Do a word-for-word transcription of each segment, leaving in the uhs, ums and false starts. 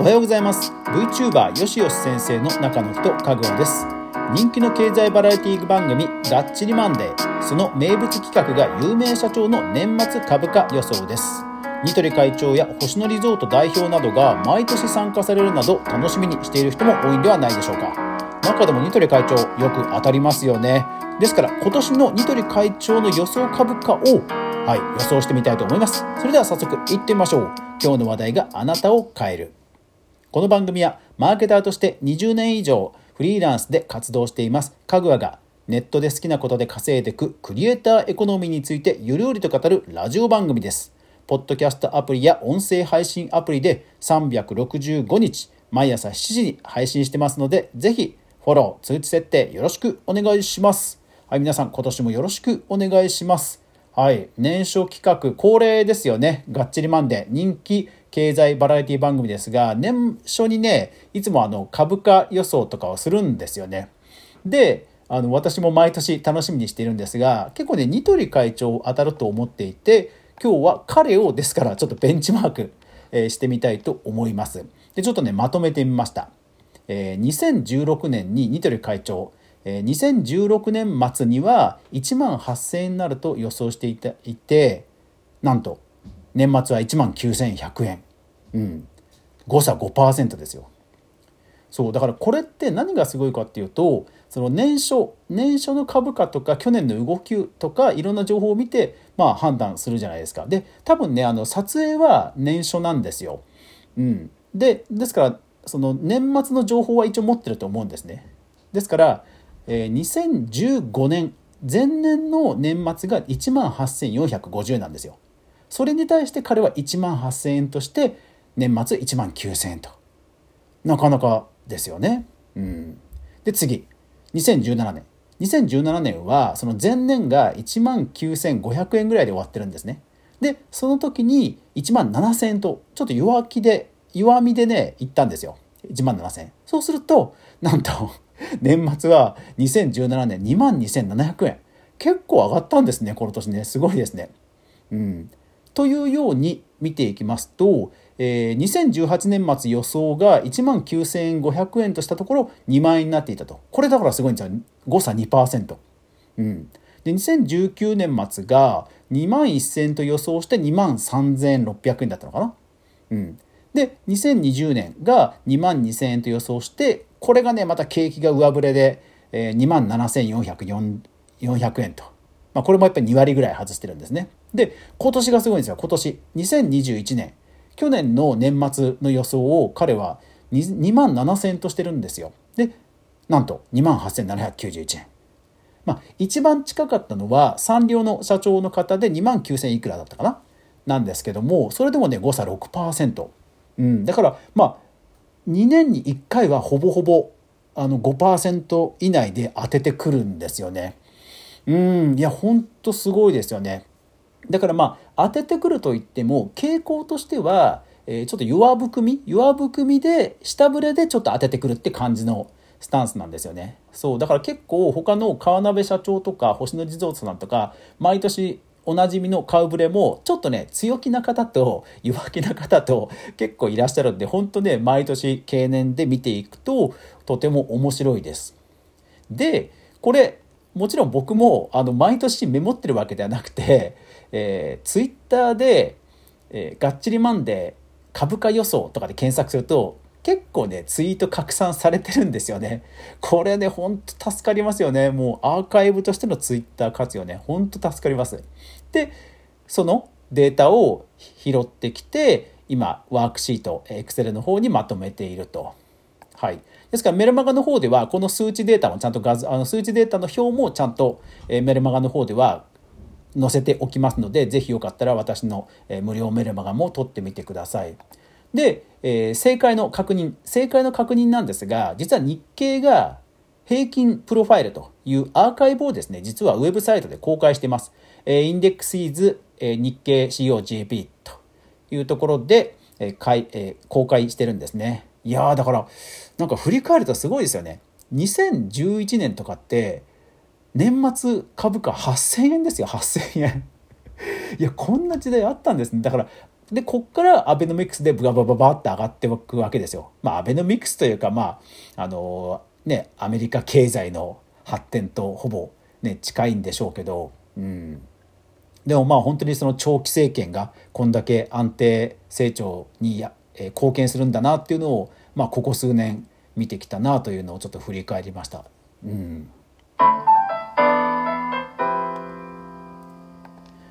おはようございます。 VTuber よしよし先生の中の人かぐわです。人気の経済バラエティ番組がっちりマンデー、その名物企画が有名社長の年末株価予想です。ニトリ会長や星野リゾート代表などが毎年参加されるなど楽しみにしている人も多いんではないでしょうか。中でもニトリ会長よく当たりますよね。ですから今年のニトリ会長の予想株価を、はい、予想してみたいと思います。それでは早速いってみましょう。今日の話題があなたを変える。この番組はマーケターとしてにじゅうねん以上フリーランスで活動していますかぐわが、ネットで好きなことで稼いでいくクリエイターエコノミーについてゆるりと語るラジオ番組です。ポッドキャストアプリや音声配信アプリでさんびゃくろくじゅうごにち毎朝しちじに配信してますので、ぜひフォロー、通知設定よろしくお願いします。はい、皆さん今年もよろしくお願いします。はい、年初企画恒例ですよね。がっちりマンデー、人気経済バラエティ番組ですが、年初にね、いつもあの株価予想とかをするんですよね。で、あの私も毎年楽しみにしているんですが、結構ねニトリ会長当たると思っていて、今日は彼をですからちょっとベンチマーク、えー、してみたいと思います。でちょっとねまとめてみました、えー、にせんじゅうろくねんにニトリ会長、えー、にせんじゅうろくねん末にはいちまんはっせんえんになると予想していたいて、なんと年末はいちまんきゅうせんひゃくえん、うん、誤差 ごパーセント ですよ。そうだからこれって何がすごいかっていうと、その年初年初の株価とか去年の動きとかいろんな情報を見て、まあ、判断するじゃないですか。で多分ねあの撮影は年初なんですよ、うん、でですからその年末の情報は一応持ってると思うんですね。ですから、えー、にせんじゅうごねん前年の年末がいちまんはっせんよんひゃくごじゅうなんですよ。それに対して彼はいちまんはっせんえんとして年末いちまんきゅうせんえんと、なかなかですよね、うん、で次にせんじゅうななねん、にせんじゅうななねんはその前年がいちまんきゅうせんごひゃくえんぐらいで終わってるんですね。でその時にいちまんななせんえんとちょっと弱気で弱みでねいったんですよ。いちまんななせんえん、そうするとなんと年末はにせんじゅうななねんにまんにせんななひゃくえん、結構上がったんですねこの年ね。すごいですね、うん、というように見ていきますと、えー、にせんじゅうはちねん末予想がいちまんきゅうせんごひゃくえんとしたところにまんえんになっていたと。これだからすごいんですよ、誤差 にパーセント、うん、でにせんじゅうきゅうねん末がにまんせんえんと予想してにまんさんぜんろっぴゃくえんだったのかな、うん、でにせんにじゅうねんがにまんにせんえんと予想して、これがねまた景気が上振れで、えー、にまんななせんよんひゃくえんと、まあ、これもやっぱりにわりぐらい外してるんですね。で今年がすごいんですよ。今年にせんにじゅういちねん、去年の年末の予想を彼は にまんななせんえんとしてるんですよ。でなんとにまんはっせんななひゃくきゅうじゅういちえん、まあ、一番近かったのはサンリオの社長の方でにまんきゅうせんいくらだったかななんですけども、それでもね誤差 ろくパーセント、うん、だからまあにねんにいっかいはほぼほぼあの ごパーセント 以内で当ててくるんですよね。うんいやほんとすごいですよね。だからまあ当ててくるといっても傾向としては、えー、ちょっと弱含み弱含みで下振れでちょっと当ててくるって感じのスタンスなんですよね。そうだから結構他の川鍋社長とか星野リゾートさんとか毎年おなじみの顔ぶれもちょっとね強気な方と弱気な方と結構いらっしゃるんで、本当ね毎年経年で見ていくととても面白いです。でこれもちろん僕もあの毎年メモってるわけではなくて、えー、ツイッターで、えー、がっちりマンデー株価予想とかで検索すると結構ねツイート拡散されてるんですよね。これねほんと助かりますよね。もうアーカイブとしてのツイッター活用ねほんと助かります。でそのデータを拾ってきて今ワークシート Excel の方にまとめていると。はい、ですからメルマガの方ではこの数値データもちゃんと画像あの数値データの表もちゃんとメルマガの方では載せておきますので、ぜひよかったら私の無料メルマガも取ってみてください。で、えー、正解の確認正解の確認なんですが、実は日経が平均プロファイルというアーカイブをですね実はウェブサイトで公開しています。インデックスイズ日経 シーオージーピー というところで公開してるんですね。いやだからなんか振り返るとすごいですよね。にせんじゅういちねんとかって年末株価はっせんえんですよ。はっせんえんいやこんな時代あったんですね。だからで、こっからアベノミクスでブラバババって上がっていくわけですよ。まあ、アベノミクスというか、まあ、あのね、アメリカ経済の発展とほぼ、ね、近いんでしょうけど、うん、でもまあ本当にその長期政権がこんだけ安定成長にや、えー、貢献するんだなっていうのを、まあ、ここ数年見てきたなというのをちょっと振り返りました。うん、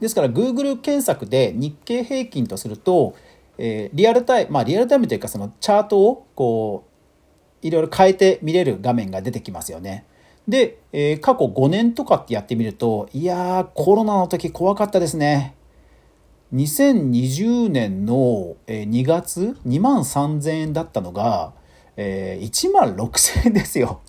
ですから Google 検索で日経平均とすると、えー、リアルタイム、まあ、リアルタイムというかそのチャートをこういろいろ変えて見れる画面が出てきますよね。で、えー、過去ごねんとかってやってみると、いやーコロナの時怖かったですね。にせんにじゅうねんのにがつにまんさんぜんえんだったのが、えー、いちまんろくせんえんですよ。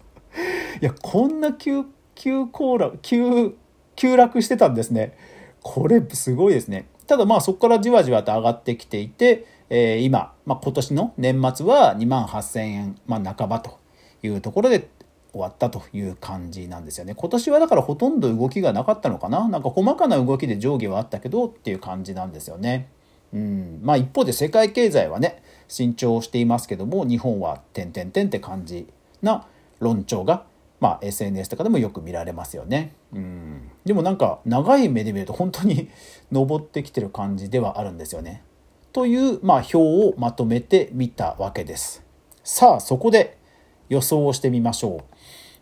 いや、こんな 急, 急, 降落 急, 急落してたんですね。これすごいですね。ただまあそこからじわじわと上がってきていて、えー、今、まあ、今年の年末はにまんはっせんえん、まあ、半ばというところで終わったという感じなんですよね。今年はだからほとんど動きがなかったのかな。なんか細かな動きで上下はあったけどっていう感じなんですよね。うん、まあ一方で世界経済はね伸長していますけども、日本は点々点って感じな論調が、まあ、エスエヌエス とかでもよく見られますよね。うん、でもなんか長い目で見ると本当に上ってきてる感じではあるんですよね。という、まあ、表をまとめてみたわけです。さあそこで予想をしてみましょう。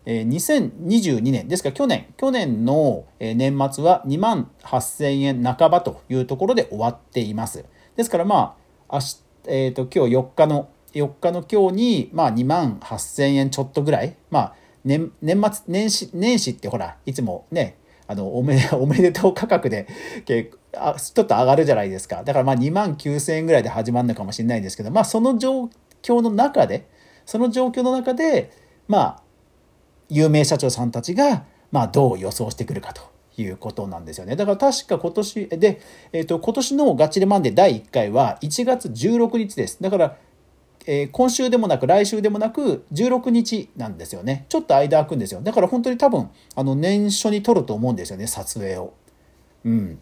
えー、にせんにじゅうにねんですから去年、去年の年末はにまんはっせんえん半ばというところで終わっています。ですからまあ明日、えー、と今日よっかのよっかの今日に、まあ、にまんはっせんえんちょっとぐらい、まあ、年, 年末年 始, 年始ってほらいつもねあの お, めおめでとう価格でちょっと上がるじゃないですか。だからまあにまんきゅうせんえんぐらいで始まるのかもしれないんですけど、まあ、その状況の中でその状況の中でまあ有名社長さんたちがまあどう予想してくるかということなんですよね。だから確か今年で、えー、と今年のガチレマンデーだいいっかいはいちがつじゅうろくにちです。だから、えー、今週でもなく来週でもなくじゅうろくにちなんですよね。ちょっと間空くんですよ。だから本当に多分あの年初に撮ると思うんですよね、撮影を。うん。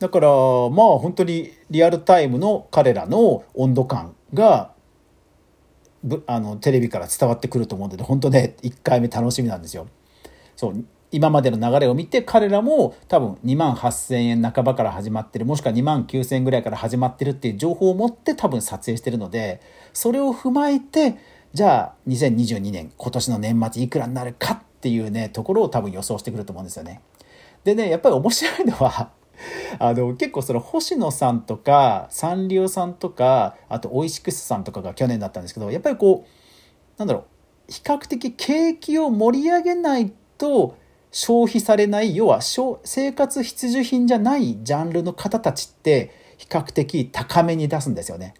だからまあ本当にリアルタイムの彼らの温度感があのテレビから伝わってくると思うので、本当ねいっかいめ楽しみなんですよ。そう今までの流れを見て彼らも多分にまんはっせんえん半ばから始まってる、もしくはにまんきゅうせんえんぐらいから始まってるっていう情報を持って多分撮影してるので、それを踏まえてじゃあにせんにじゅうにねん今年の年末いくらになるかっていうねところを多分予想してくると思うんですよね。でねやっぱり面白いのはあの結構その星野さんとかサンリオさんとかあとオイシクスさんとかが去年だったんですけど、やっぱりこうなんだろう比較的景気を盛り上げないと消費されない、要は生活必需品じゃないジャンルの方たちって比較的高めに出すんですよね。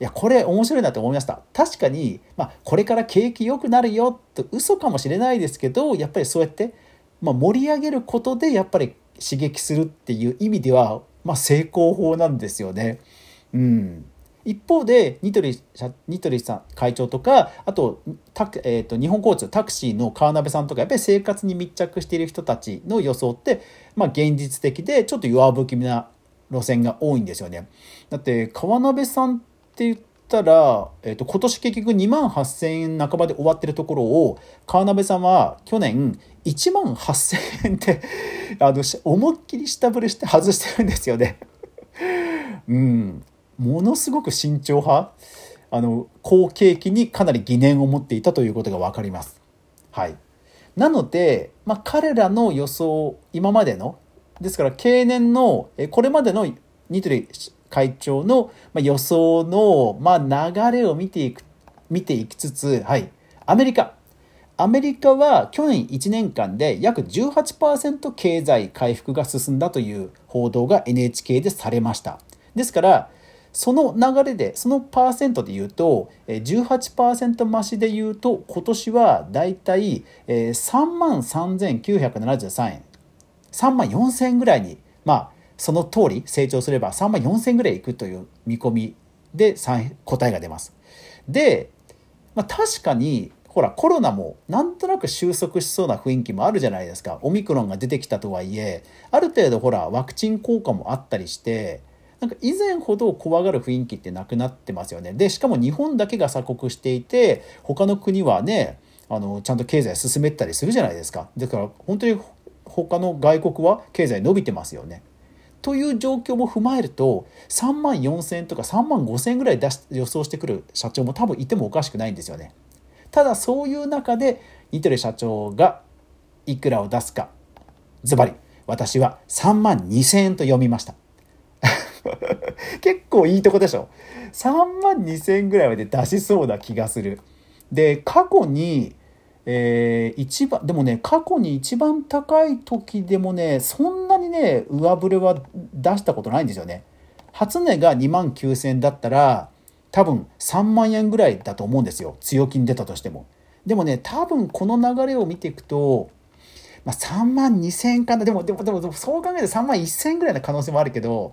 いやこれ面白いなと思いました。確かに、まあ、これから景気良くなるよと嘘かもしれないですけど、やっぱりそうやって、まあ、盛り上げることでやっぱり刺激するっていう意味では、まあ、成功法なんですよね。うん、一方でニトリ、ニトリさん会長とかあと、えー、と日本交通タクシーの川辺さんとかやっぱり生活に密着している人たちの予想って、まあ、現実的でちょっと弱不気味な路線が多いんですよね。だって川辺さんって言ったら、えー、と今年結局にまんはっせんえん半ばで終わってるところを川辺さんは去年いちまんはっせんえんってあの思いっきり下振れして外してるんですよね、うん、ものすごく慎重派、あの好景気にかなり疑念を持っていたということが分かります、はい、なので、まあ、彼らの予想今までのですから経年のこれまでのニトリ会長の予想の、まあ、流れを見ていく見ていきつつ、はい、アメリカアメリカは去年いちねんかんで約 じゅうはちパーセント 経済回復が進んだという報道が エヌエイチケー でされました。ですからその流れでそのパーセントで言うと じゅうはちパーセント 増しで言うと今年はだいたい さんまんさんぜんきゅうひゃくななじゅうさんえんさんまんよんせんえんぐらいに、まあその通り成長すればさんまんよんせんえんぐらいいくという見込みで答えが出ます。で、まあ、確かにほらコロナもなんとなく収束しそうな雰囲気もあるじゃないですか。オミクロンが出てきたとはいえある程度ほらワクチン効果もあったりして、なんか以前ほど怖がる雰囲気ってなくなってますよね。でしかも日本だけが鎖国していて、他の国はねあのちゃんと経済進めたりするじゃないですか。だから本当に他の外国は経済伸びてますよねという状況も踏まえると、さんまんよんせんとかさんまんごせんぐらい出し予想してくる社長も多分いてもおかしくないんですよね。ただそういう中でニトリ社長がいくらを出すか、ズバリ私はさんまんにせんえんと読みました結構いいとこでしょ。さんまんにせんえんぐらいまで出しそうな気がする。で過去に、えー、一番でもね過去に一番高い時でもねそんなにね上振れは出したことないんですよね。初値がにまんきゅうせんえんだったら多分さんまんえんぐらいだと思うんですよ、強気に出たとしても。でもね多分この流れを見ていくと、まあ、さんまんにせんえんかな。でもでもでもそう考えてさんまんいっせんえんぐらいの可能性もあるけど、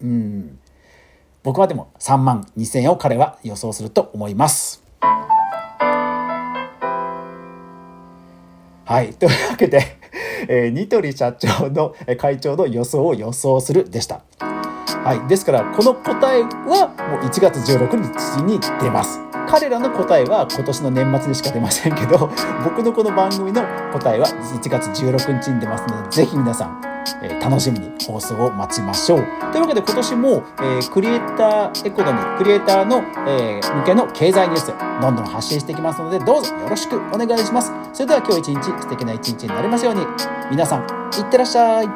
うん僕はでもさんまんにせんえんを彼は予想すると思います。はい、というわけで、えー、ニトリ社長の会長の予想を予想するでした。はい、ですからこの答えはもういちがつじゅうろくにちに出ます。彼らの答えは今年の年末にしか出ませんけど、僕のこの番組の答えはいちがつじゅうろくにちに出ますので、ぜひ皆さん、えー、楽しみに放送を待ちましょう。というわけで今年も、えー、クリエイターエコノミー、クリエイターの、えー、向けの経済ニュース、どんどん発信していきますので、どうぞよろしくお願いします。それでは今日一日、素敵な一日になりますように。皆さん、いってらっしゃい。